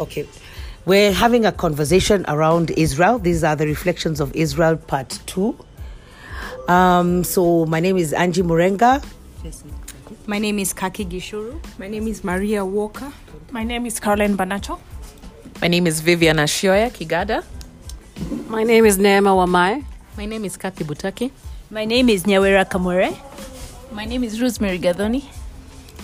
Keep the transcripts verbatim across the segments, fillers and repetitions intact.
Okay, we're having a conversation around Israel. These are the Reflections of Israel part two. Um, so my name is Angie Murenga. My name is Kaki Gishuru. My name is Maria Walker. My name is Caroline Banacho. My name is Viviana Shioia Kigada. My name is Neema Wamai. My name is Kaki Butaki. My name is Nyawera Kamore. My name is Rosemary Gadoni.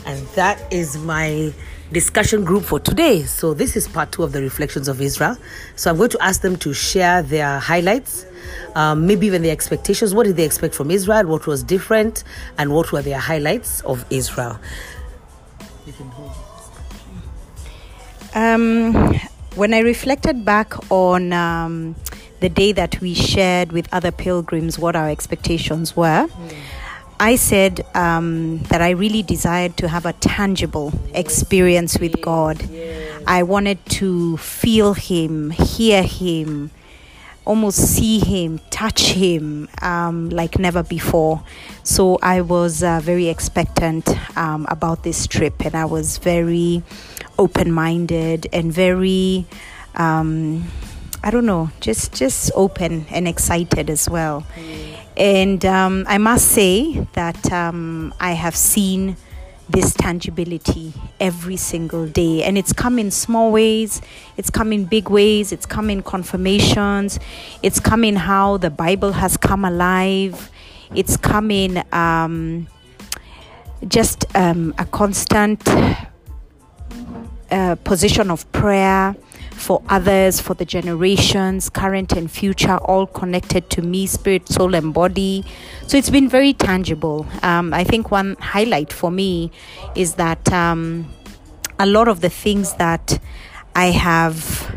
And that is my discussion group for today. So this is part two of the Reflections of Israel. So I'm going to ask them to share their highlights, um, maybe even their expectations. What did they expect from Israel? What was different? And what were their highlights of Israel? Um, when I reflected back on um, the day that we shared with other pilgrims what our expectations were, mm. I said um, that I really desired to have a tangible experience with God. Yes. I wanted to feel Him, hear Him, almost see Him, touch Him um, like never before. So I was uh, very expectant um, about this trip, and I was very open-minded and very, um, I don't know, just, just open and excited as well. Mm. And um, I must say that um, I have seen this tangibility every single day. And it's come in small ways, it's come in big ways, it's come in confirmations, it's come in how the Bible has come alive, it's come in um, just um, a constant uh, position of prayer for others, for the generations, current and future, all connected to me, spirit, soul, and body. So it's been very tangible. Um, I think one highlight for me is that um, a lot of the things that I have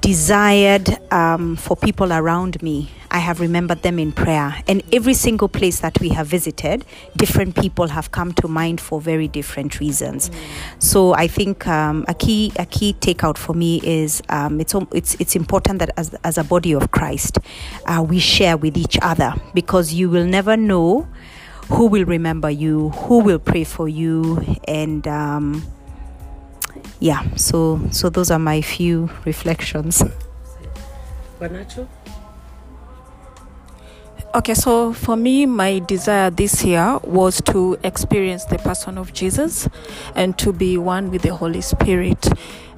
desired um, for people around me, I have remembered them in prayer. And every single place that we have visited, different people have come to mind for very different reasons. Mm. So I think um, a key a key takeout for me is um, it's it's it's important that as as a body of Christ, uh, we share with each other, because you will never know who will remember you, who will pray for you, and um, yeah. So so those are my few reflections. Banacho? Okay, so for me, my desire this year was to experience the person of Jesus and to be one with the Holy Spirit.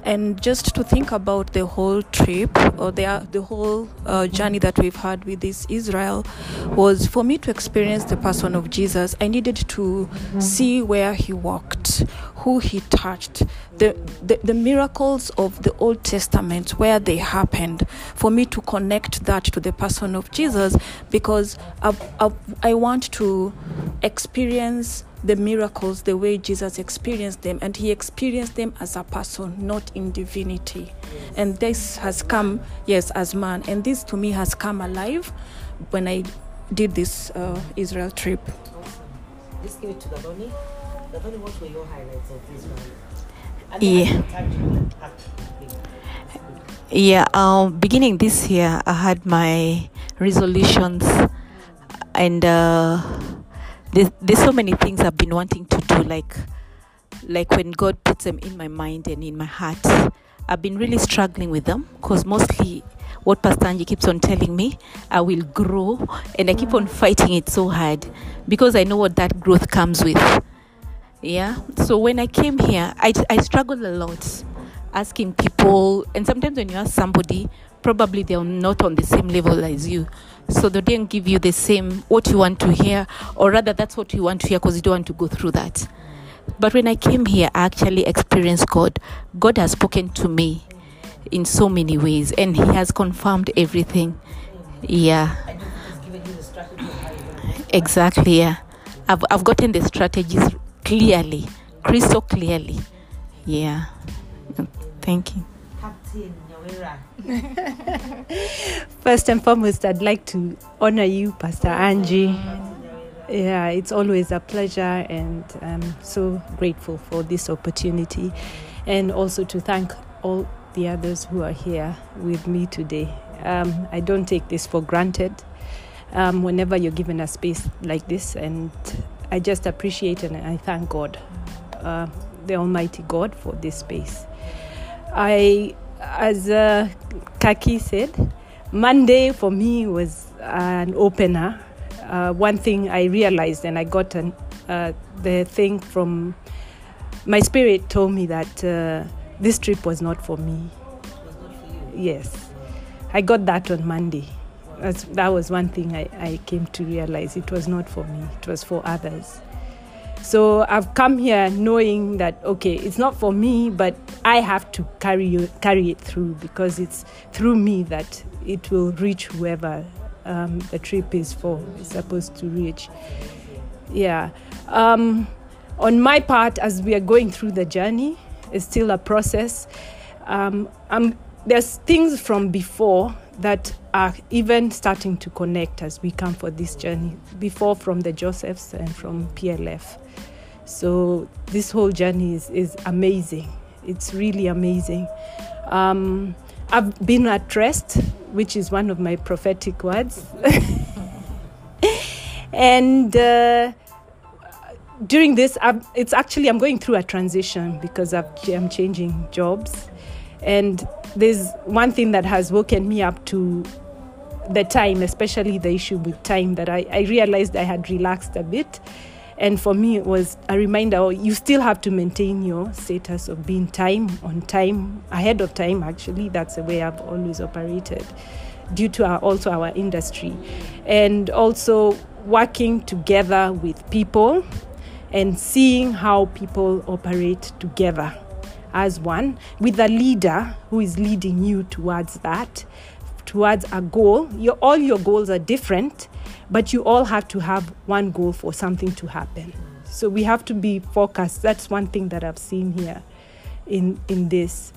And just to think about the whole trip or the, the whole uh, journey that we've had with this Israel was for me to experience the person of Jesus. I needed to see where he walked, who he touched, the, the, the miracles of the Old Testament, where they happened, for me to connect that to the person of Jesus, because I, I, I want to experience the miracles the way Jesus experienced them, and he experienced them as a person, not in divinity. Yes. And this has come, yes, as man. And this to me has come alive when I did this uh, Israel trip. Awesome. Let's give it to Gadoni. Gadoni, what were your highlights of Israel? Yeah. Yeah, um, beginning this year, I had my resolutions, and uh, There's, there's so many things I've been wanting to do, like like when God puts them in my mind and in my heart. I've been really struggling with them, because mostly what Pastor Angie keeps on telling me, I will grow, and I keep on fighting it so hard, because I know what that growth comes with. Yeah, so when I came here, I, I struggled a lot asking people, and sometimes when you ask somebody, probably they're not on the same level as you. So they didn't give you the same, what you want to hear, or rather that's what you want to hear, because you don't want to go through that. But when I came here, I actually experienced God. God has spoken to me in so many ways, and he has confirmed everything. Yeah. Exactly, yeah. I've, I've gotten the strategies clearly, crystal clearly. Yeah. Thank you. First and foremost, I'd like to honor you, Pastor Angie. Yeah, it's always a pleasure, and I'm so grateful for this opportunity, and also to thank all the others who are here with me today. Um, I don't take this for granted um, whenever you're given a space like this, and I just appreciate and I thank God, uh, the Almighty God, for this space. I, as uh, Kaki said, Monday for me was an opener. Uh, one thing I realized, and I got an, uh, the thing from my spirit told me that uh, this trip was not for me. It was not for you. Yes, I got that on Monday. That's, that was one thing I, I came to realize. It was not for me. It was for others. So I've come here knowing that, okay, it's not for me, but I have to carry carry it through, because it's through me that it will reach whoever um, the trip is for, is supposed to reach. Yeah. Um, on my part, as we are going through the journey, it's still a process. Um, I'm, there's things from before that are even starting to connect as we come for this journey, before from the Josephs and from P L F. So this whole journey is, is amazing. It's really amazing. Um, I've been at rest, which is one of my prophetic words. And uh, during this, I've, it's actually, I'm going through a transition because I've, I'm changing jobs. And there's one thing that has woken me up to the time, especially the issue with time, that I, I realized I had relaxed a bit. And for me, it was a reminder, oh, you still have to maintain your status of being time, on time, ahead of time, actually. That's the way I've always operated, due to our, also our industry. And also working together with people and seeing how people operate together as one, with a leader who is leading you towards that, towards a goal. Your, all your goals are different, but you all have to have one goal for something to happen. So we have to be focused. That's one thing that I've seen here in in this.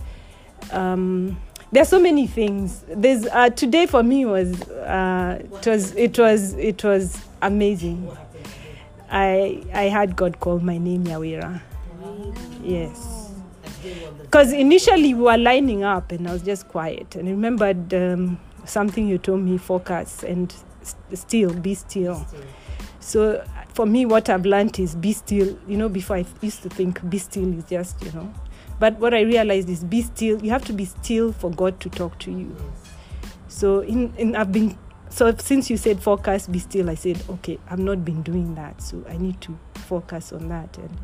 Um, there are so many things. There's uh, today for me was uh, it was it was it was amazing. I I had God call my name Nyawera. Yes. Because initially we were lining up and I was just quiet. And I remembered um, something you told me, focus and st- still, be still. Be still. So for me, what I've learned is be still. You know, before I used to think be still is just, you know. But what I realized is be still. You have to be still for God to talk to you. So in, in I've been, so since you said focus, be still, I said, okay, I've not been doing that. So I need to focus on that. And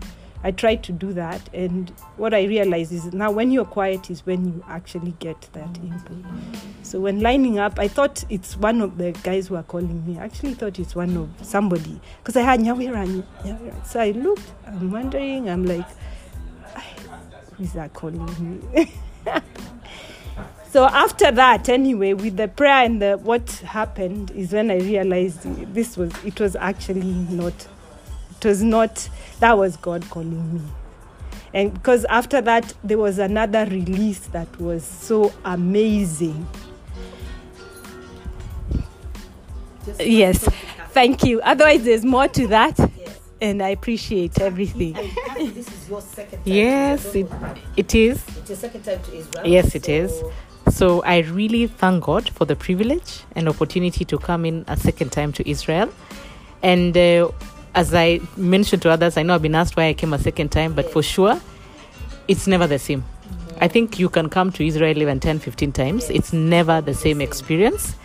I tried to do that, and what I realized is now when you're quiet is when you actually get that input. So when lining up, I thought it's one of the guys who are calling me. I actually thought it's one of somebody, because I had Nyawera, Nyawera. So I looked, I'm wondering, I'm like, who is that calling me? So after that, anyway, with the prayer and the, what happened is when I realized this was, it was actually not, it was not, that was God calling me. And because after that, there was another release that was so amazing. Just yes, thank you. Otherwise, there's more to that. Yes. And I appreciate everything. And this is your second time. Yes, it, it is. It's your second time to Israel. Yes, it so. is. So I really thank God for the privilege and opportunity to come in a second time to Israel. And Uh, as I mentioned to others, I know I've been asked why I came a second time, but for sure, it's never the same. Mm-hmm. I think you can come to Israel even ten, fifteen times. Yes. It's never the same experience.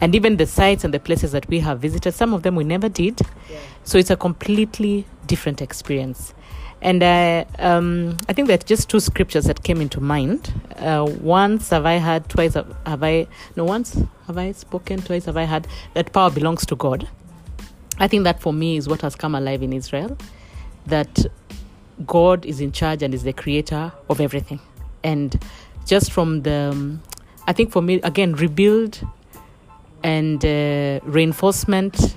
And even the sites and the places that we have visited, some of them we never did. Yeah. So it's a completely different experience. And uh, um, I think there are just two scriptures that came into mind. Uh, once have I had, twice have, have I, no, once have I spoken, twice have I had, that power belongs to God. I think that for me is what has come alive in Israel, that God is in charge and is the creator of everything. And just from the, um, I think for me, again, rebuild and uh, reinforcement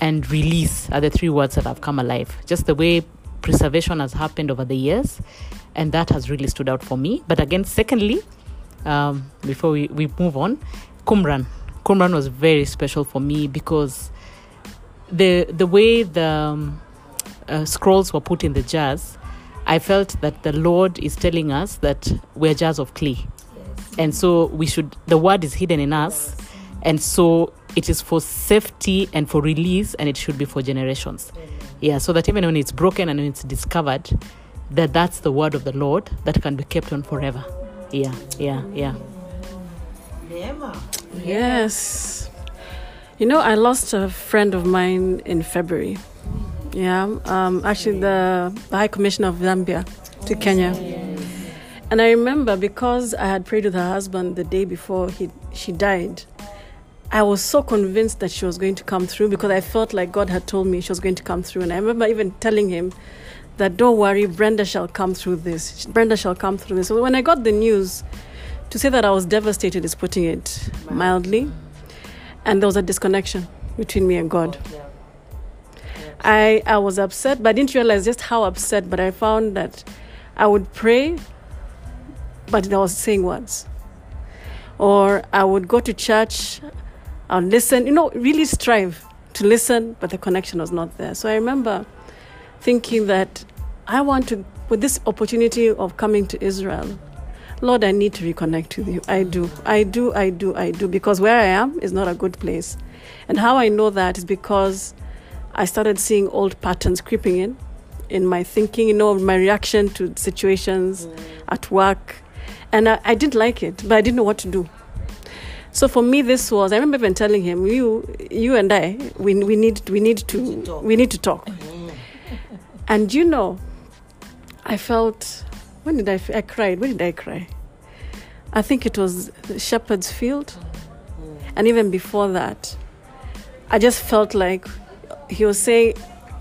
and release are the three words that have come alive. Just the way preservation has happened over the years, and that has really stood out for me. But again, secondly, um, before we, we move on, Qumran. Qumran was very special for me because The the way the um, uh, scrolls were put in the jars, I felt that the Lord is telling us that we're jars of clay. Yes. And so we should, the word is hidden in us. Yes. And so it is for safety and for release, and it should be for generations. Yes. Yeah, so that even when it's broken and when it's discovered, that that's the word of the Lord that can be kept on forever. yeah, yeah, yeah. Neema. Yes. You know, I lost a friend of mine in February. Yeah, um, actually the High Commissioner of Zambia to Kenya. And I remember because I had prayed with her husband the day before he she died, I was so convinced that she was going to come through because I felt like God had told me she was going to come through. And I remember even telling him that, don't worry, Brenda shall come through this. Brenda shall come through this. So when I got the news, to say that I was devastated is putting it mildly. And there was a disconnection between me and God. I, I was upset, but I didn't realize just how upset. But I found that I would pray, but I was saying words. Or I would go to church, I'll listen, you know, really strive to listen, but the connection was not there. So I remember thinking that I want to, with this opportunity of coming to Israel, Lord, I need to reconnect with you. I do, I do, I do, I do, because where I am is not a good place. And how I know that is because I started seeing old patterns creeping in, in my thinking, you know, my reaction to situations mm. at work. And I, I didn't like it, but I didn't know what to do. So for me, this was, I remember even telling him, you you and I, we we need we need to, need to we need to talk. Mm. And you know, I felt, when did I, I cried, when did I cry? I think it was Shepherd's Field. Mm. And even before that, I just felt like he was saying,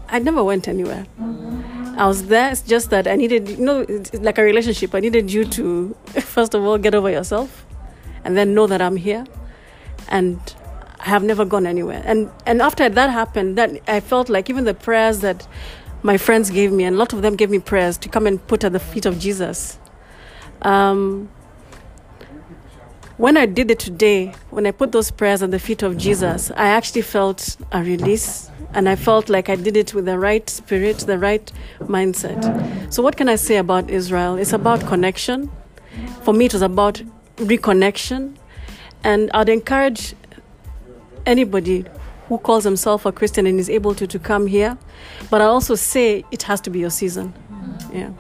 I never went anywhere. Mm-hmm. I was there, it's just that I needed, you know, it's like a relationship. I needed you to, first of all, get over yourself and then know that I'm here. And I have never gone anywhere. And and after that happened, that I felt like even the prayers that my friends gave me, and a lot of them gave me prayers to come and put at the feet of Jesus. Um, when I did it today, when I put those prayers at the feet of Jesus, I actually felt a release. And I felt like I did it with the right spirit, the right mindset. So what can I say about Israel? It's about connection. For me, it was about reconnection. And I'd encourage anybody who calls himself a Christian and is able to, to come here. But I also say it has to be your season. Yeah.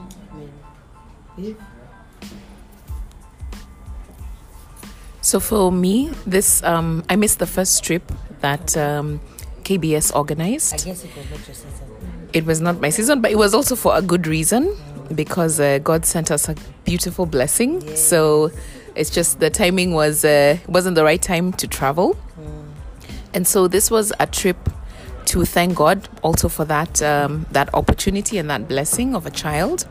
So for me, this um, I missed the first trip that... Um, K B S organized. I guess it was not your season. It was not my season, but it was also for a good reason because uh, God sent us a beautiful blessing. Yes. So it's just the timing was uh, wasn't the right time to travel. Mm. And so this was a trip to thank God also for that um, that opportunity and that blessing of a child.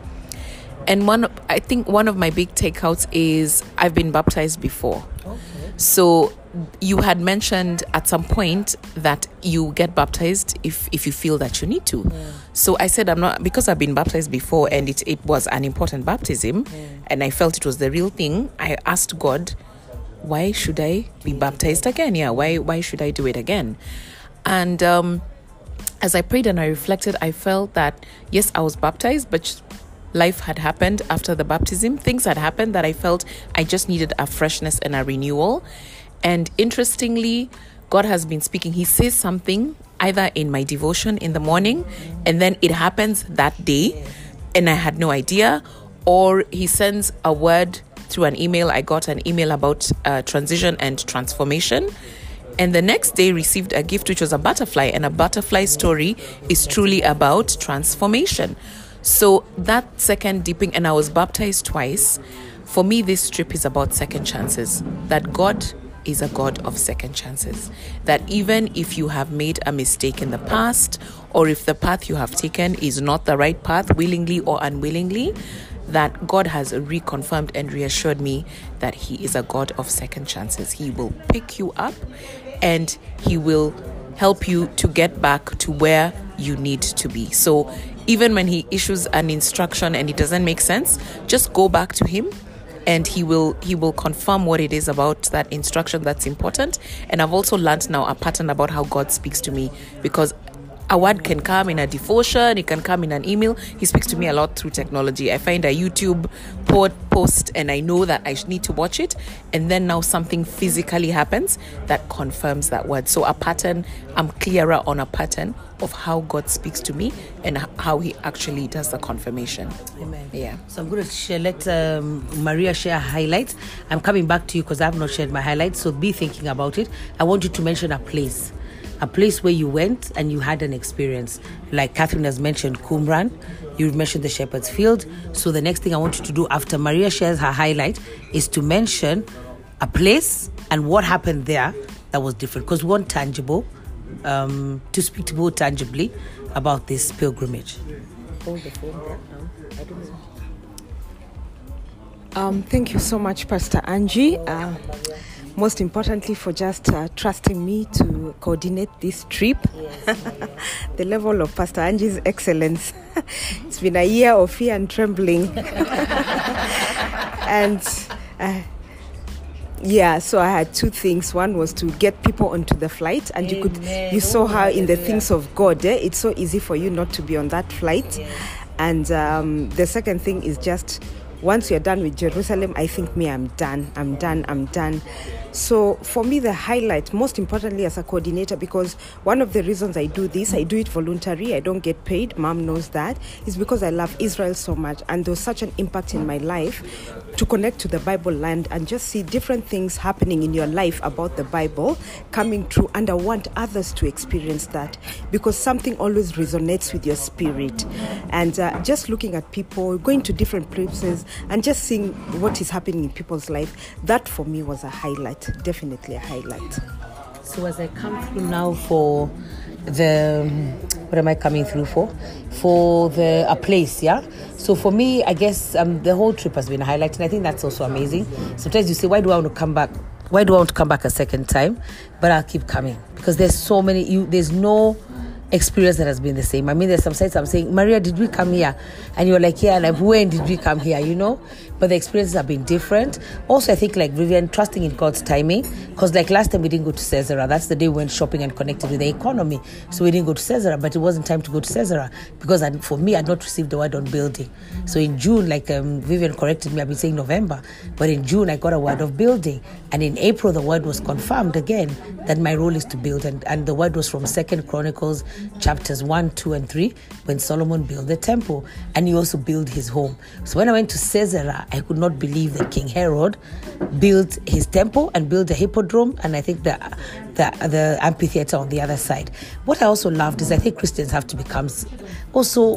And one, I think one of my big takeouts is I've been baptized before. Okay. So you had mentioned at some point that you get baptized if, if you feel that you need to. Yeah. So I said, I'm not, because I've been baptized before and it, it was an important baptism yeah. and I felt it was the real thing. I asked God, why should I be baptized again? Yeah, why why should I do it again? And um, as I prayed and I reflected, I felt that, yes, I was baptized, but life had happened after the baptism. Things had happened that I felt I just needed a freshness and a renewal. And interestingly, God has been speaking. He says something either in my devotion in the morning, and then it happens that day, and I had no idea. Or he sends a word through an email. I got an email about uh, transition and transformation. And the next day received a gift, which was a butterfly. And a butterfly story is truly about transformation. So that second dipping, and I was baptized twice. For me, this trip is about second chances. That God is a God of second chances. That even if you have made a mistake in the past, or if the path you have taken is not the right path, willingly or unwillingly, that God has reconfirmed and reassured me that He is a God of second chances. He will pick you up and He will help you to get back to where you need to be. So even when He issues an instruction and it doesn't make sense, just go back to Him. And he will he will confirm what it is about that instruction that's important. And I've also learned now a pattern about how God speaks to me, because A word can come in a devotion, it can come in an email. He speaks to me a lot through technology. I find a YouTube post and I know that I need to watch it. And then now something physically happens that confirms that word. So a pattern, I'm clearer on a pattern of how God speaks to me and how he actually does the confirmation. Amen. Yeah. So I'm going to share, let um, Maria share highlights. I'm coming back to you because I have not shared my highlights. So be thinking about it. I want you to mention a place. A place where you went and you had an experience. Like Catherine has mentioned Qumran, you mentioned the Shepherd's Field. So the next thing I want you to do after Maria shares her highlight is to mention a place and what happened there that was different. Because we want tangible, um, to speak to people tangibly about this pilgrimage. Hold the phone there now. I don't know. Um, thank you so much, Pastor Angie. Uh, Most importantly, for just uh, trusting me to coordinate this trip. Yes. The level of Pastor Angie's excellence. It's been a year of fear and trembling. And uh, yeah, so I had two things. One was to get people onto the flight, and Amen. you could, you saw how in the things of God, eh, it's so easy for you not to be on that flight. Yes. And um, the second thing is just, once you're done with Jerusalem, I think me, I'm done, I'm done, I'm done. So for me, the highlight, most importantly as a coordinator, because one of the reasons I do this, I do it voluntary, I don't get paid, mom knows that, is because I love Israel so much. And there was such an impact in my life to connect to the Bible land and just see different things happening in your life about the Bible coming true. And I want others to experience that because something always resonates with your spirit. And uh, just looking at people, going to different places, and just seeing what is happening in people's life, that for me was a highlight, definitely a highlight. So as I come through now for the, what am I coming through for? For the, a place, yeah? So for me, I guess um, the whole trip has been a highlight, and I think that's also amazing. Sometimes you say, why do I want to come back? Why do I want to come back a second time? But I'll keep coming because there's so many, you, there's no experience that has been the same. I mean, there's some sites I'm saying, Maria, did we come here? And you're like, yeah, and like, when did we come here, you know? But the experiences have been different. Also, I think, like Vivian, trusting in God's timing, because like last time we didn't go to Caesarea. That's the day we went shopping and connected with the economy. So we didn't go to Caesarea, but it wasn't time to go to Caesarea because I, for me, I'd not received the word on building. So in June, like um, Vivian corrected me, I've been saying November, but in June, I got a word of building. And in April, the word was confirmed again that my role is to build. And, and the word was from Second Chronicles, chapters one, two, and three, when Solomon built the temple and he also built his home. So when I went to Caesarea, I could not believe that King Herod built his temple and built a hippodrome and I think the, the, the amphitheater on the other side. What I also loved is I think Christians have to become also,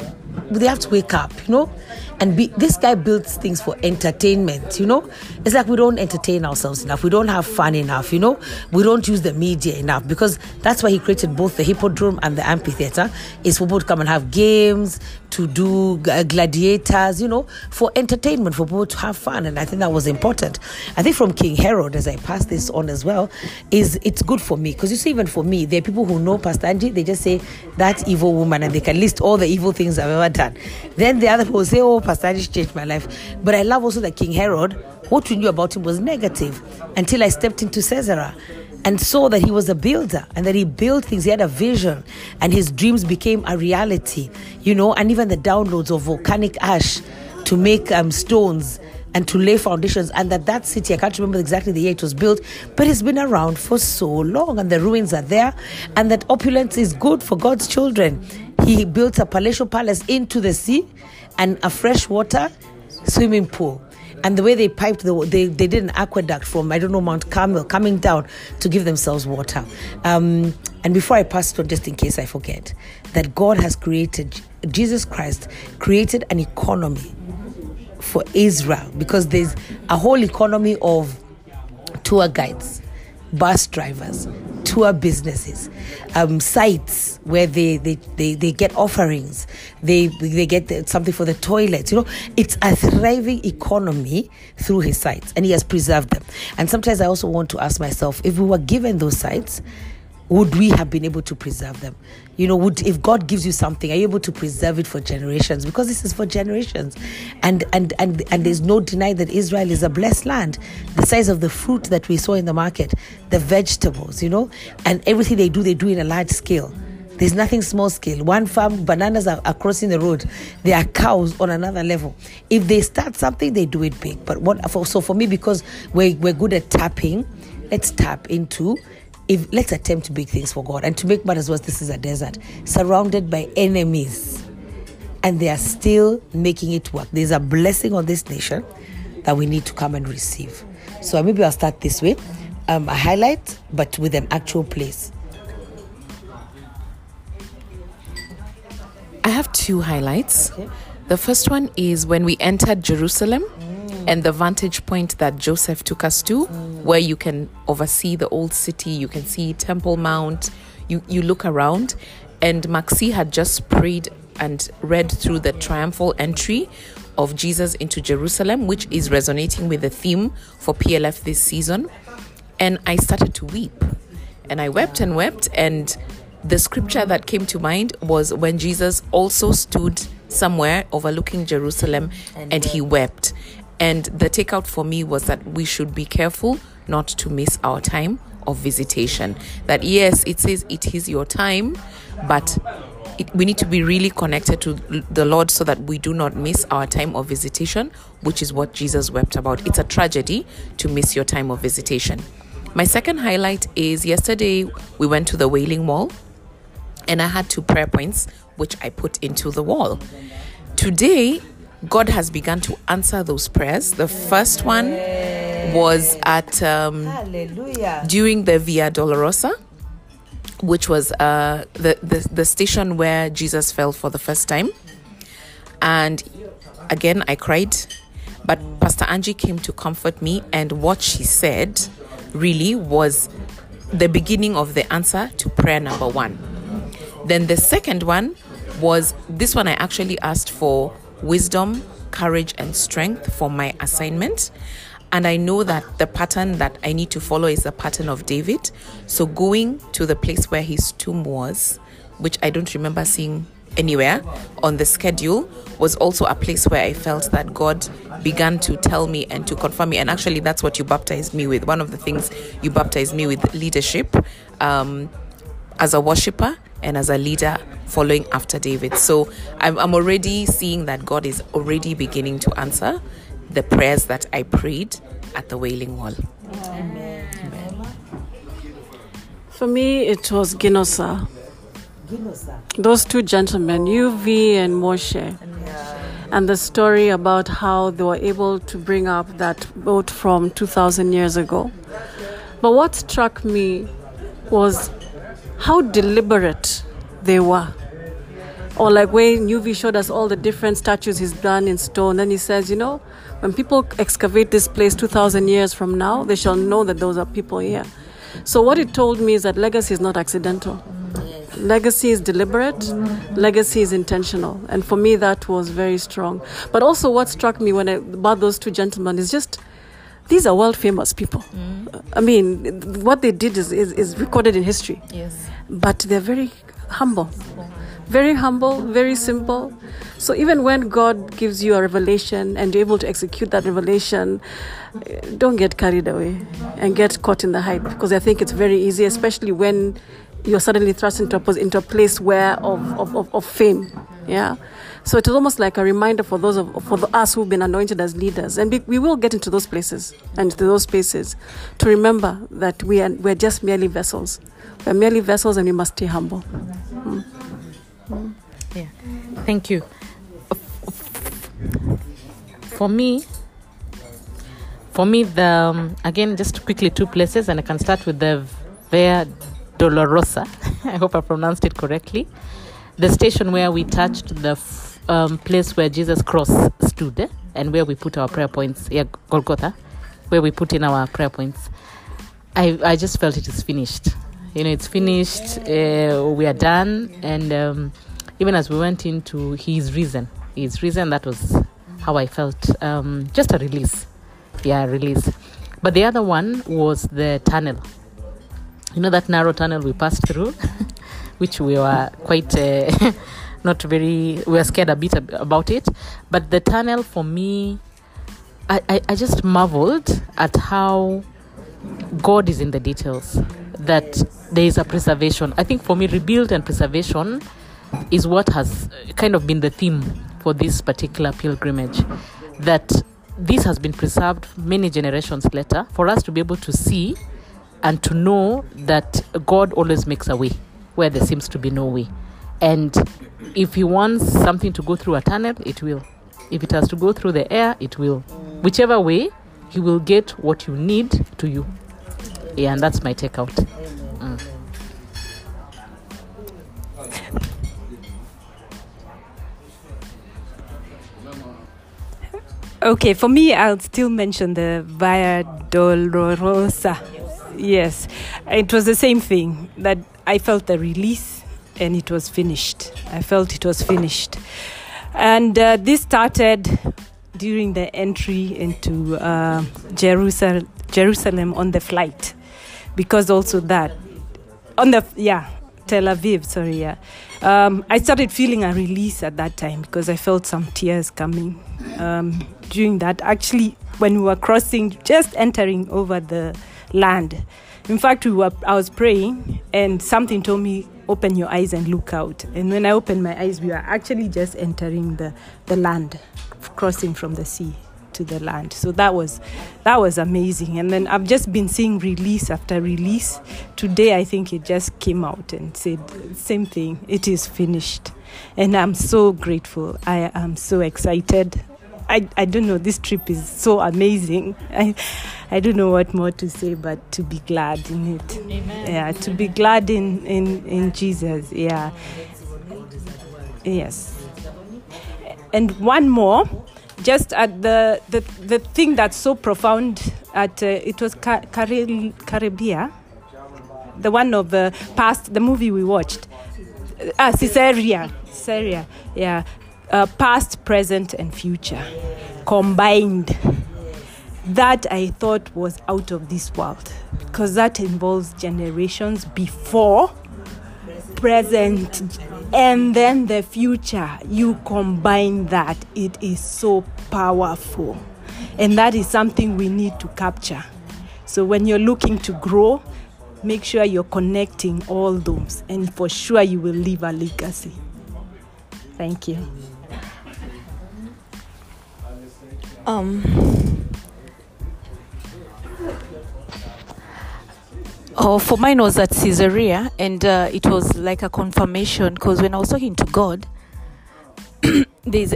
they have to wake up, you know, and be, this guy builds things for entertainment, you know. It's like we don't entertain ourselves enough. We don't have fun enough, you know. We don't use the media enough because that's why he created both the hippodrome and the amphitheater, is for people to come and have games, to do gladiators, you know, for entertainment, for people to have fun. And I think that was important. I think from King Herod, as I pass this on as well, is it's good for me. Because you see, even for me, there are people who know Pastor Angie, they just say, that evil woman, and they can list all the evil things I've ever done. Then the other people say, oh, Pastor Angie changed my life. But I love also that King Herod, what we knew about him was negative until I stepped into Caesarea and saw that he was a builder and that he built things. He had a vision and his dreams became a reality, you know, and even the downloads of volcanic ash to make um, stones and to lay foundations, and that that city, I can't remember exactly the year it was built, but it's been around for so long and the ruins are there, and that opulence is good for God's children. He built a palatial palace into the sea and a freshwater swimming pool. And the way they piped, the, they, they did an aqueduct from, I don't know, Mount Carmel, coming down to give themselves water. Um, and before I pass it on, just in case I forget, that God has created, Jesus Christ created an economy for Israel, because there's a whole economy of tour guides, bus drivers, tour businesses, um, sites where they, they, they, they get offerings, they they get something for the toilets, you know. It's a thriving economy through his sites, and he has preserved them. And sometimes I also want to ask myself, if we were given those sites, would we have been able to preserve them? You know, would, if God gives you something, are you able to preserve it for generations? Because this is for generations. And and and and there's no denying that Israel is a blessed land. The size of the fruit that we saw in the market, the vegetables, you know, and everything they do, they do in a large scale. There's nothing small scale. One farm, bananas are, are crossing the road. There are cows on another level. If they start something, they do it big. But what? For, so for me, because we're, we're good at tapping, let's tap into... If, let's attempt big things for God. And to make matters worse, this is a desert surrounded by enemies. And they are still making it work. There's a blessing on this nation that we need to come and receive. So maybe I'll start this way. Um, a highlight, but with an actual place. I have two highlights. Okay. The first one is when we entered Jerusalem. And the vantage point that Joseph took us to, mm. where you can oversee the old city, you can see Temple Mount, you, you look around. And Maxi had just prayed and read through the triumphal entry of Jesus into Jerusalem, which is resonating with the theme for P L F this season. And I started to weep. And I wept and wept. And the scripture that came to mind was when Jesus also stood somewhere overlooking Jerusalem and, and he wept. And the takeout for me was that we should be careful not to miss our time of visitation. That yes, it says it is your time, but it, we need to be really connected to the Lord so that we do not miss our time of visitation, which is what Jesus wept about. It's a tragedy to miss your time of visitation. My second highlight is yesterday we went to the Wailing Wall and I had two prayer points, which I put into the wall. Today, God has begun to answer those prayers. The first one was at um, during the Via Dolorosa, which was uh, the, the, the station where Jesus fell for the first time. And again, I cried. But Pastor Angie came to comfort me. And what she said really was the beginning of the answer to prayer number one. Then the second one was, this one I actually asked for wisdom, courage, and strength for my assignment. And I know that the pattern that I need to follow is the pattern of David. So going to the place where his tomb was, which I don't remember seeing anywhere on the schedule, was also a place where I felt that God began to tell me and to confirm me. And actually, that's what you baptized me with. One of the things you baptized me with, leadership, um, as a worshiper and as a leader following after David. So I'm, I'm already seeing that God is already beginning to answer the prayers that I prayed at the Wailing Wall. Amen. Amen. For me, it was Ginosar. Ginosar. Those two gentlemen, Uvi and Moshe, yeah. And the story about how they were able to bring up that boat from two thousand years ago. But what struck me was how deliberate they were. Or like when Uvi showed us all the different statues he's done in stone, then he says, you know, when people excavate this place two thousand years from now, they shall know that those are people here. So what it told me is that legacy is not accidental. Legacy is deliberate. Legacy is intentional. And for me, that was very strong. But also what struck me when I, about those two gentlemen is just, these are world-famous people. Mm. I mean, what they did is, is, is recorded in history. Yes. But they're very humble. Very humble, very simple. So even when God gives you a revelation and you're able to execute that revelation, don't get carried away and get caught in the hype. Because I think it's very easy, especially when you're suddenly thrust into a, into a place where of, of, of, of fame. Yeah. So it is almost like a reminder for those of for the, us who've been anointed as leaders, and we, we will get into those places and to those spaces, to remember that we are we're just merely vessels. We're merely vessels, and we must stay humble. Mm. Mm. Yeah, thank you. For me, for me, the um, again just quickly two places, and I can start with the Via Dolorosa. I hope I pronounced it correctly. The station where we touched the f- um, place where Jesus' cross stood, eh? And where we put our prayer points, yeah, Golgotha, where we put in our prayer points. I, I just felt it is finished. You know, it's finished. Uh, we are done. And um, even as we went into He is risen, He is risen. That was how I felt. Um, just a release, yeah, release. But the other one was the tunnel. You know that narrow tunnel we passed through. Which we were quite uh, not very, we were scared a bit ab- about it. But the tunnel for me, I, I, I just marveled at how God is in the details. that there is a preservation. I think for me, rebuild and preservation is what has kind of been the theme for this particular pilgrimage, that this has been preserved many generations later for us to be able to see and to know that God always makes a way where there seems to be no way. And if he wants something to go through a tunnel, it will. If it has to go through the air, it will. Whichever way, you will get what you need to you. Yeah, and that's my takeout. Mm. Okay, for me, I'll still mention the Via Dolorosa. Yes, it was the same thing, that I felt the release and it was finished. I felt it was finished. And uh, this started during the entry into uh, Jerusal- Jerusalem on the flight, because also that, on the, yeah, Tel Aviv, sorry, yeah. Um, I started feeling a release at that time because I felt some tears coming um, during that. Actually, when we were crossing, just entering over the land. In fact, we were, I was praying and something told me, open your eyes and look out. And when I opened my eyes, we were actually just entering the, the land, crossing from the sea to the land. So that was that was amazing. And then I've just been seeing release after release. Today, I think it just came out and said, same thing, it is finished. And I'm so grateful. I am so excited. I, I don't know, this trip is so amazing. I I don't know what more to say, but to be glad in it. Amen. Yeah, to be glad in, in, in Jesus. Yeah. Yes. And one more, just at the the, the thing that's so profound at uh, it was Car- Car- Caribbean, the one of the past, the movie we watched, ah, Caesarea, Caesarea, yeah, uh, past, present, and future combined. That I thought was out of this world, because that involves generations before, present, and then the future. You combine that, it is so powerful, and that is something we need to capture. So when you're looking to grow, make sure you're connecting all those, and for sure you will leave a legacy. Thank you. um Oh, for mine was at Caesarea, and uh, it was like a confirmation, because when I was talking to God, there's,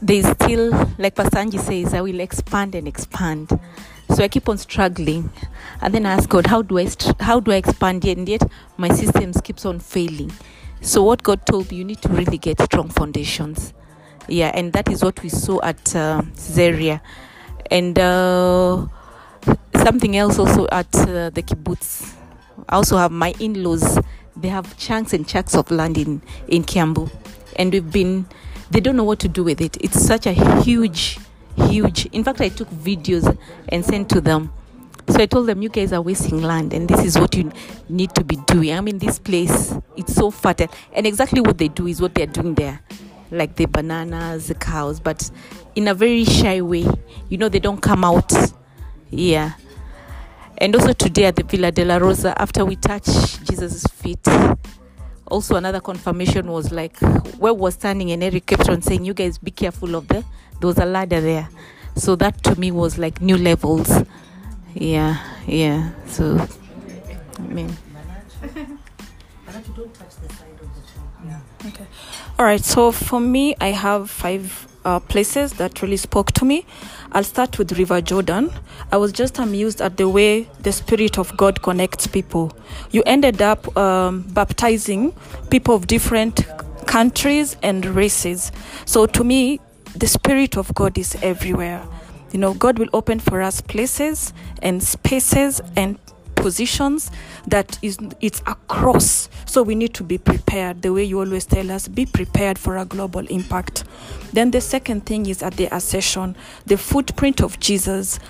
there's still, like Pastor Angie says, I will expand and expand. So I keep on struggling, and then I ask God, how do I st- how do I expand yet? And yet my systems keeps on failing. So what God told me, you need to really get strong foundations. Yeah, and that is what we saw at uh, Caesarea. And uh, something else also at uh, the kibbutz. I also have my in-laws. They have chunks and chunks of land in, in Kiambu. And we've been, they don't know what to do with it. It's such a huge, huge. In fact, I took videos and sent to them. So I told them, you guys are wasting land, and this is what you need to be doing. I mean, this place, it's so fertile. And exactly what they do is what they're doing there. Like the bananas, the cows, but in a very shy way. You know, they don't come out. Yeah. And also today at the Villa della Rosa, after we touch Jesus' feet, also another confirmation was like where we were standing, and Eric kept on saying, you guys be careful of the, there was a ladder there. So that to me was like new levels. Yeah, yeah. So, I mean. Okay. All right. So for me, I have five Uh, places that really spoke to me. I'll start with River Jordan. I was just amused at the way the Spirit of God connects people. You ended up um, baptizing people of different countries and races. So to me, the Spirit of God is everywhere. You know, God will open for us places and spaces and positions that is it's across. So we need to be prepared, the way you always tell us, be prepared for a global impact. Then the second thing is at the ascension, the footprint of Jesus.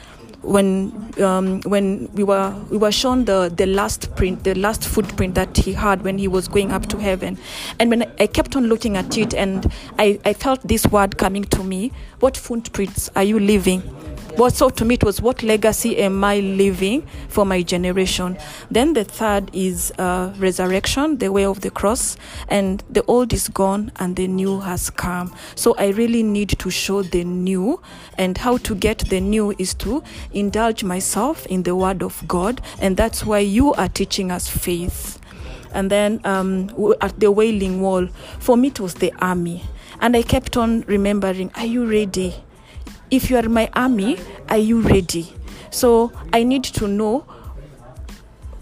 When um, when we were we were shown the, the last print, the last footprint that he had when he was going up to heaven. And when I kept on looking at it, and I, I felt this word coming to me, what footprints are you leaving? what sought to me it was, what legacy am I leaving for my generation? Then the third is uh, resurrection, the way of the cross, and the old is gone and the new has come. So I really need to show the new, and how to get the new is to indulge myself in the word of God, and that's why you are teaching us faith. And then um, at the Wailing Wall, for me it was the army. And I kept on remembering, are you ready? If you are my army, are you ready? So I need to know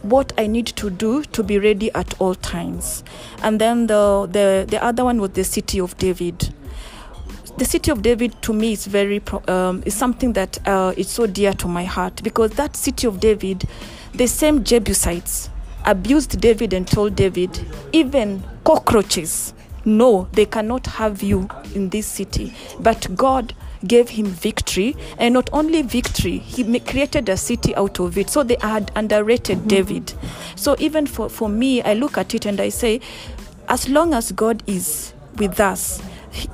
what I need to do to be ready at all times. And then the the, the other one was the City of David. The City of David to me is very um, is something that uh, is so dear to my heart, because that City of David, the same Jebusites abused David and told David, even cockroaches, no, they cannot have you in this city. But God gave him victory, and not only victory, he created a city out of it. So they had underrated mm-hmm. David. So even for, for me, I look at it and I say, as long as God is with us,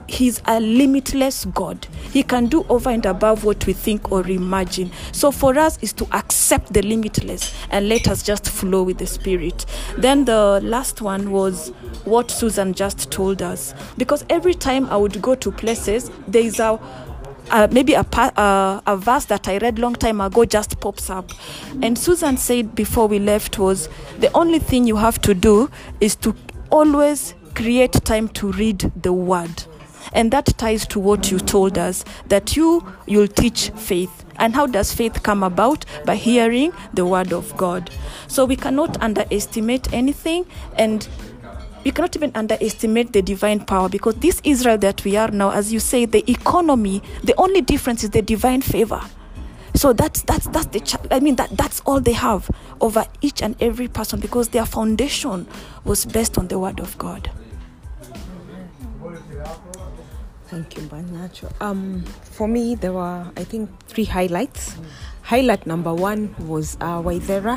He's a limitless God. He can do over and above what we think or imagine. So for us is to accept the limitless and let us just flow with the Spirit. Then the last one was what Susan just told us. Because every time I would go to places, there is a Uh, maybe a, uh, a verse that I read long time ago just pops up. And Susan said before we left was, the only thing you have to do is to always create time to read the word. And that ties to what you told us, that you, you'll teach faith. And how does faith come about? By hearing the word of God. So we cannot underestimate anything, and we cannot even underestimate the divine power, because this Israel that we are now, as you say, the economy, the only difference is the divine favor. So that's that's that's the ch- I mean that that's all they have over each and every person, because their foundation was based on the word of God. Thank you, Banacho. Um, for me, there were, I think, three highlights. Highlight number one was uh, Waithera.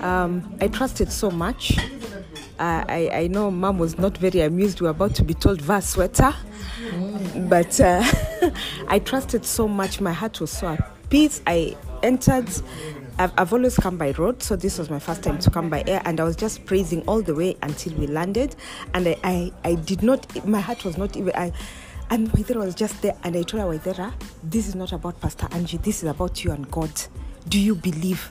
um, I trusted so much. Uh, I, I know Mom was not very amused. We were about to be told, "Vaa sweater." Mm. But uh, I trusted so much. My heart was so at peace. I entered. I've, I've always come by road, so this was my first time to come by air, and I was just praising all the way until we landed. And I, I, I did not, my heart was not even, I, and Waithera was just there, and I told her, "Waithera, this is not about Pastor Angie, this is about you and God. Do you believe?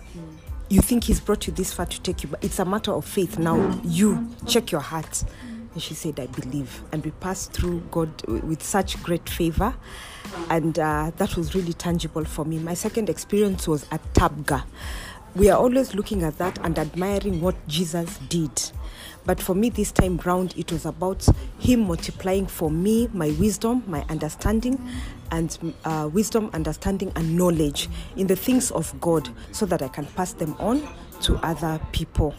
You think He's brought you this far to take you, but it's a matter of faith now. You check your heart." And she said, "I believe." And we passed through God with such great favor. And uh, that was really tangible for me. My second experience was at Tabga. We are always looking at that and admiring what Jesus did. But for me this time round, it was about Him multiplying for me my wisdom, my understanding, and uh, wisdom, understanding, and knowledge in the things of God, so that I can pass them on to other people.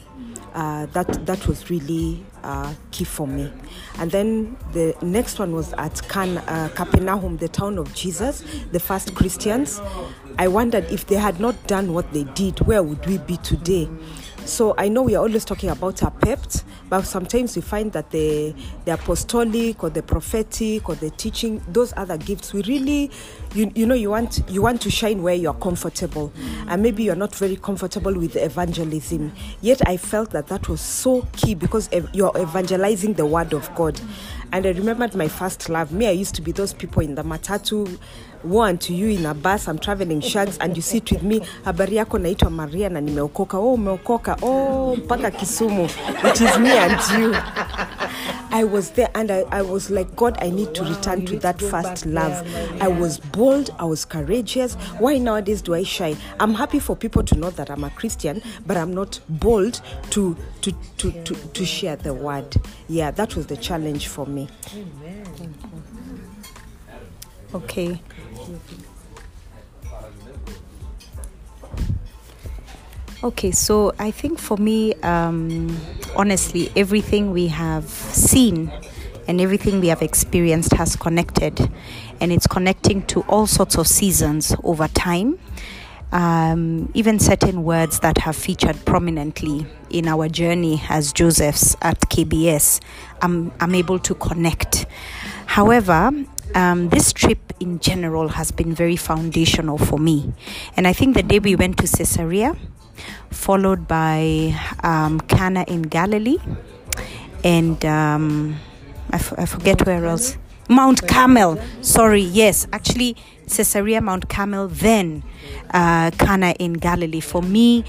Uh, that that was really uh, key for me. And then the next one was at Can, uh, Capernaum, the town of Jesus, the first Christians. I wondered, if they had not done what they did, where would we be today? So I know we are always talking about our pept, but sometimes we find that the, the apostolic or the prophetic or the teaching, those other gifts, we really, you you know, you want you want to shine where you are comfortable, and maybe you are not very comfortable with evangelism. Yet I felt that that was so key, because you are evangelizing the word of God. And I remembered my first love. Me, I used to be those people in the matatu. Woe unto you in a bus, I'm traveling shags, and you sit with me, habari yako naitwa Maria na nimeokoka. Oh, umeokoka. Oh, mpaka Kisumu. It is me and you. I was there, and I, I was like, God, I need to return wow, to that to first love. There, I was bold, I was courageous. Why nowadays do I shy? I'm happy for people to know that I'm a Christian, but I'm not bold to to to, to, to share the word. Yeah, that was the challenge for me. Amen. Okay. Okay, so I think for me, um, honestly, everything we have seen and everything we have experienced has connected, and it's connecting to all sorts of seasons over time. Um, even certain words that have featured prominently in our journey as Josephs at K B S, I'm, I'm able to connect. However, um, this trip in general has been very foundational for me. And I think the day we went to Caesarea, followed by um, Cana in Galilee, and um, I, f- I forget where else. Mount Carmel, sorry, yes, actually Caesarea, Mount Carmel, then uh, Cana in Galilee, for me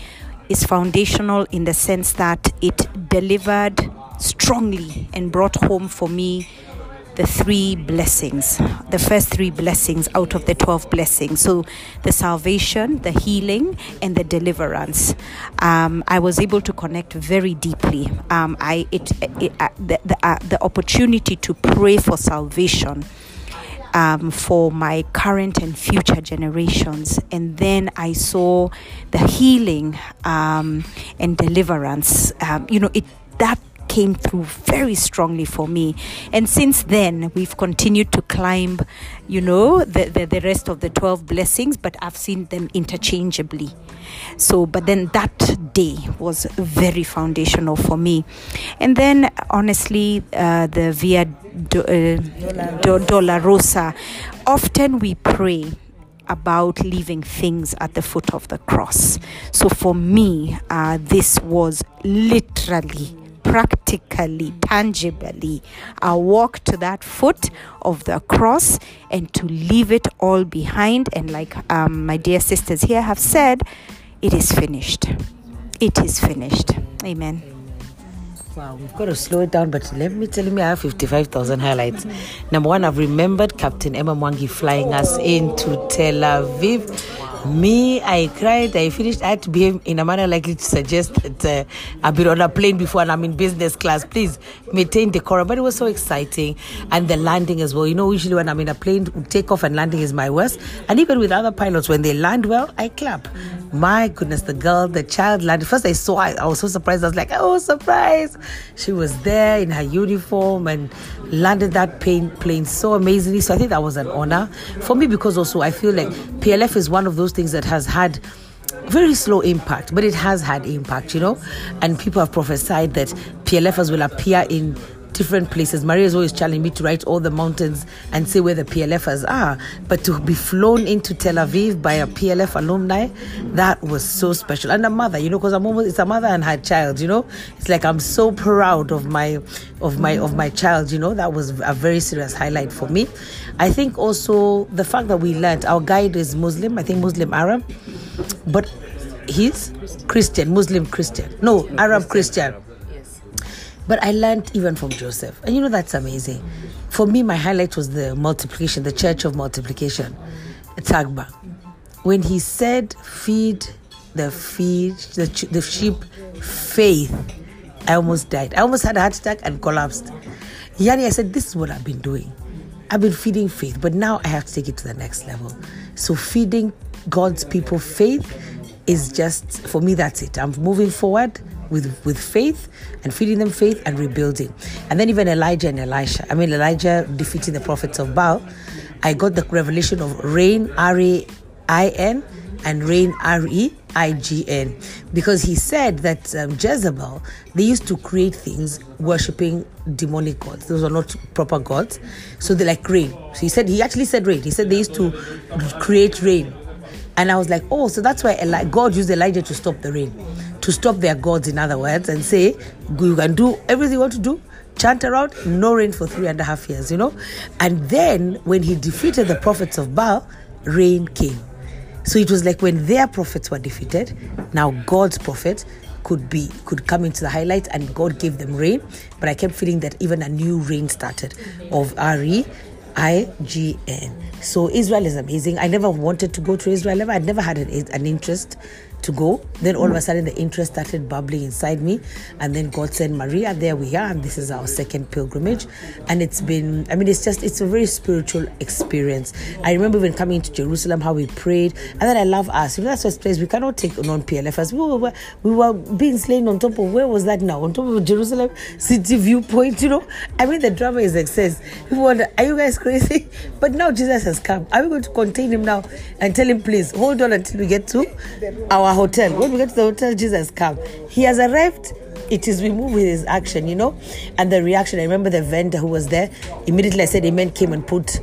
is foundational in the sense that it delivered strongly and brought home for me the three blessings, the first three blessings out of the twelve blessings. So the salvation, the healing, and the deliverance. Um, I was able to connect very deeply. Um, I it, it uh, the the, uh, the opportunity to pray for salvation um, for my current and future generations, and then I saw the healing um, and deliverance. Um, you know, it that. came through very strongly for me, and since then we've continued to climb, you know, the, the the rest of the twelve blessings, but I've seen them interchangeably. So but then that day was very foundational for me. And then honestly, uh, the Via Do, uh, Do, Dolorosa, often we pray about leaving things at the foot of the cross. So for me, uh, this was literally, practically, tangibly, I walk to that foot of the cross and to leave it all behind. And like um, my dear sisters here have said, it is finished. It is finished. Amen. Wow, we've got to slow it down, but let me tell me I have fifty-five thousand highlights. Mm-hmm. Number one, I've remembered Captain Emma Mwangi flying us into Tel Aviv. Me, I cried, I finished. I had to behave in a manner likely to suggest that uh, I've been on a plane before and I'm in business class. Please maintain decorum. But it was so exciting. And the landing as well. You know, usually when I'm in a plane, takeoff and landing is my worst. And even with other pilots, when they land well, I clap. My goodness, the girl, the child landed. First I saw her, I was so surprised. I was like, oh, surprise. She was there in her uniform and landed that plane, plane so amazingly. So I think that was an honor for me, because also I feel like P L F is one of those things that has had very slow impact, but it has had impact, you know. And people have prophesied that P L Fers will appear in different places. Maria is always challenging me to write all the mountains and say where the P L Fers are. But to be flown into Tel Aviv by a P L F alumni, that was so special. And a mother, you know, because I'm almost, it's a mother and her child, you know. It's like I'm so proud of my of my of my child, you know. That was a very serious highlight for me. I think also the fact that we learned, our guide is Muslim, I think Muslim Arab, but he's Christian, Muslim Christian. No, Arab Christian. But I learned even from Joseph. And you know, that's amazing. For me, my highlight was the multiplication, the church of multiplication, Tabga. When he said, feed the feed, the, the sheep, faith, I almost died. I almost had a heart attack and collapsed. Yani, I said, this is what I've been doing. I've been feeding faith, but now I have to take it to the next level. So feeding God's people faith is just, for me, that's it. I'm moving forward with with faith and feeding them faith and rebuilding. And then even Elijah and Elisha. I mean, Elijah defeating the prophets of Baal. I got the revelation of rain, R A I N, and rain, R E I G N. Because he said that um, Jezebel, they used to create things worshipping demonic gods. Those are not proper gods. So they're like rain. So he said, he actually said rain. He said they used to create rain. And I was like, oh, so that's why Eli- God used Elijah to stop the rain. To stop their gods, in other words, and say, you can do everything you want to do, chant around, no rain for three and a half years, you know. And then when he defeated the prophets of Baal, rain came. So it was like when their prophets were defeated, now God's prophet could be could come into the highlight, and God gave them rain. But I kept feeling that even a new rain started of R E I G N. So Israel is amazing. I never wanted to go to Israel ever. I'd never had an, an interest to go. Then all of a sudden the interest started bubbling inside me. And then God sent Maria. There we are. And this is our second pilgrimage. And it's been, I mean, it's just, it's a very spiritual experience. I remember when coming into Jerusalem, how we prayed. And then I love us. You know, that's what's place. We cannot take non-P L Fers. We were, we were being slain on top of, where was that now? On top of Jerusalem city viewpoint, you know. I mean, the drama is excess. People wonder, are you guys crazy? But now Jesus has come. Are we going to contain him now and tell him, please hold on until we get to our hotel? When we get to the hotel, Jesus come. He has arrived. It is we move with his action, you know, and the reaction. I remember the vendor who was there. Immediately I said amen, came and put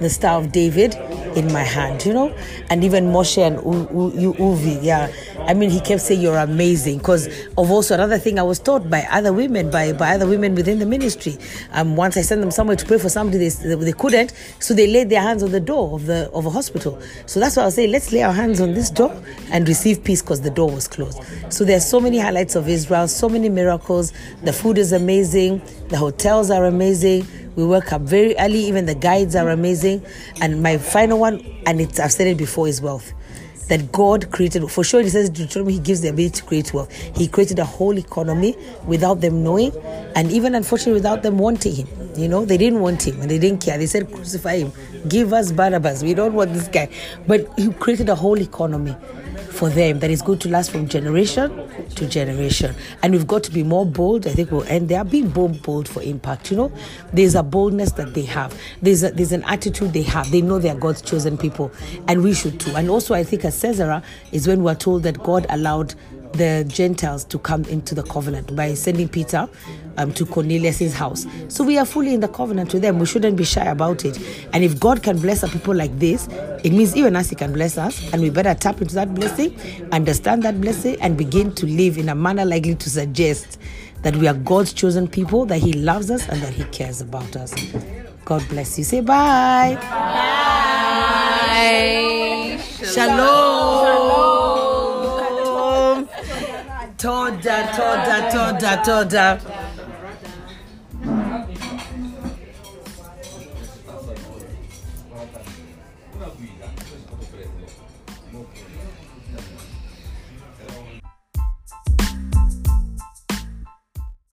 the Star of David in my hand, you know? And even Moshe and U- U- Uvi, yeah. I mean, he kept saying, you're amazing, because of also another thing I was taught by other women, by, by other women within the ministry. Um, once I sent them somewhere to pray for somebody, they, they couldn't, so they laid their hands on the door of the of a hospital. So that's why I was saying, let's lay our hands on this door and receive peace, because the door was closed. So there's so many highlights of Israel, so many miracles. The food is amazing. The hotels are amazing. We wake up very early. Even the guides are amazing. And my final one, and it's, I've said it before, is wealth. That God created, for sure, it says in Deuteronomy, He gives the ability to create wealth. He created a whole economy without them knowing, and even unfortunately without them wanting Him. You know, they didn't want Him and they didn't care. They said, crucify Him, give us Barabbas, we don't want this guy. But He created a whole economy for them that is going to last from generation to generation. And we've got to be more bold. I think we'll end there. Be bold, bold for impact, you know. There's a boldness that they have. There's a, there's an attitude they have. They know they are God's chosen people, and we should too. And also, I think as Caesarea is when we're told that God allowed the Gentiles to come into the covenant by sending Peter um, to Cornelius' house. So we are fully in the covenant with them. We shouldn't be shy about it. And if God can bless a people like this, it means even us, He can bless us. And we better tap into that blessing, understand that blessing, and begin to live in a manner likely to suggest that we are God's chosen people, that He loves us, and that He cares about us. God bless you. Say bye. Bye. Bye. Shalom. Shalom. Toda, toda, toda, toda.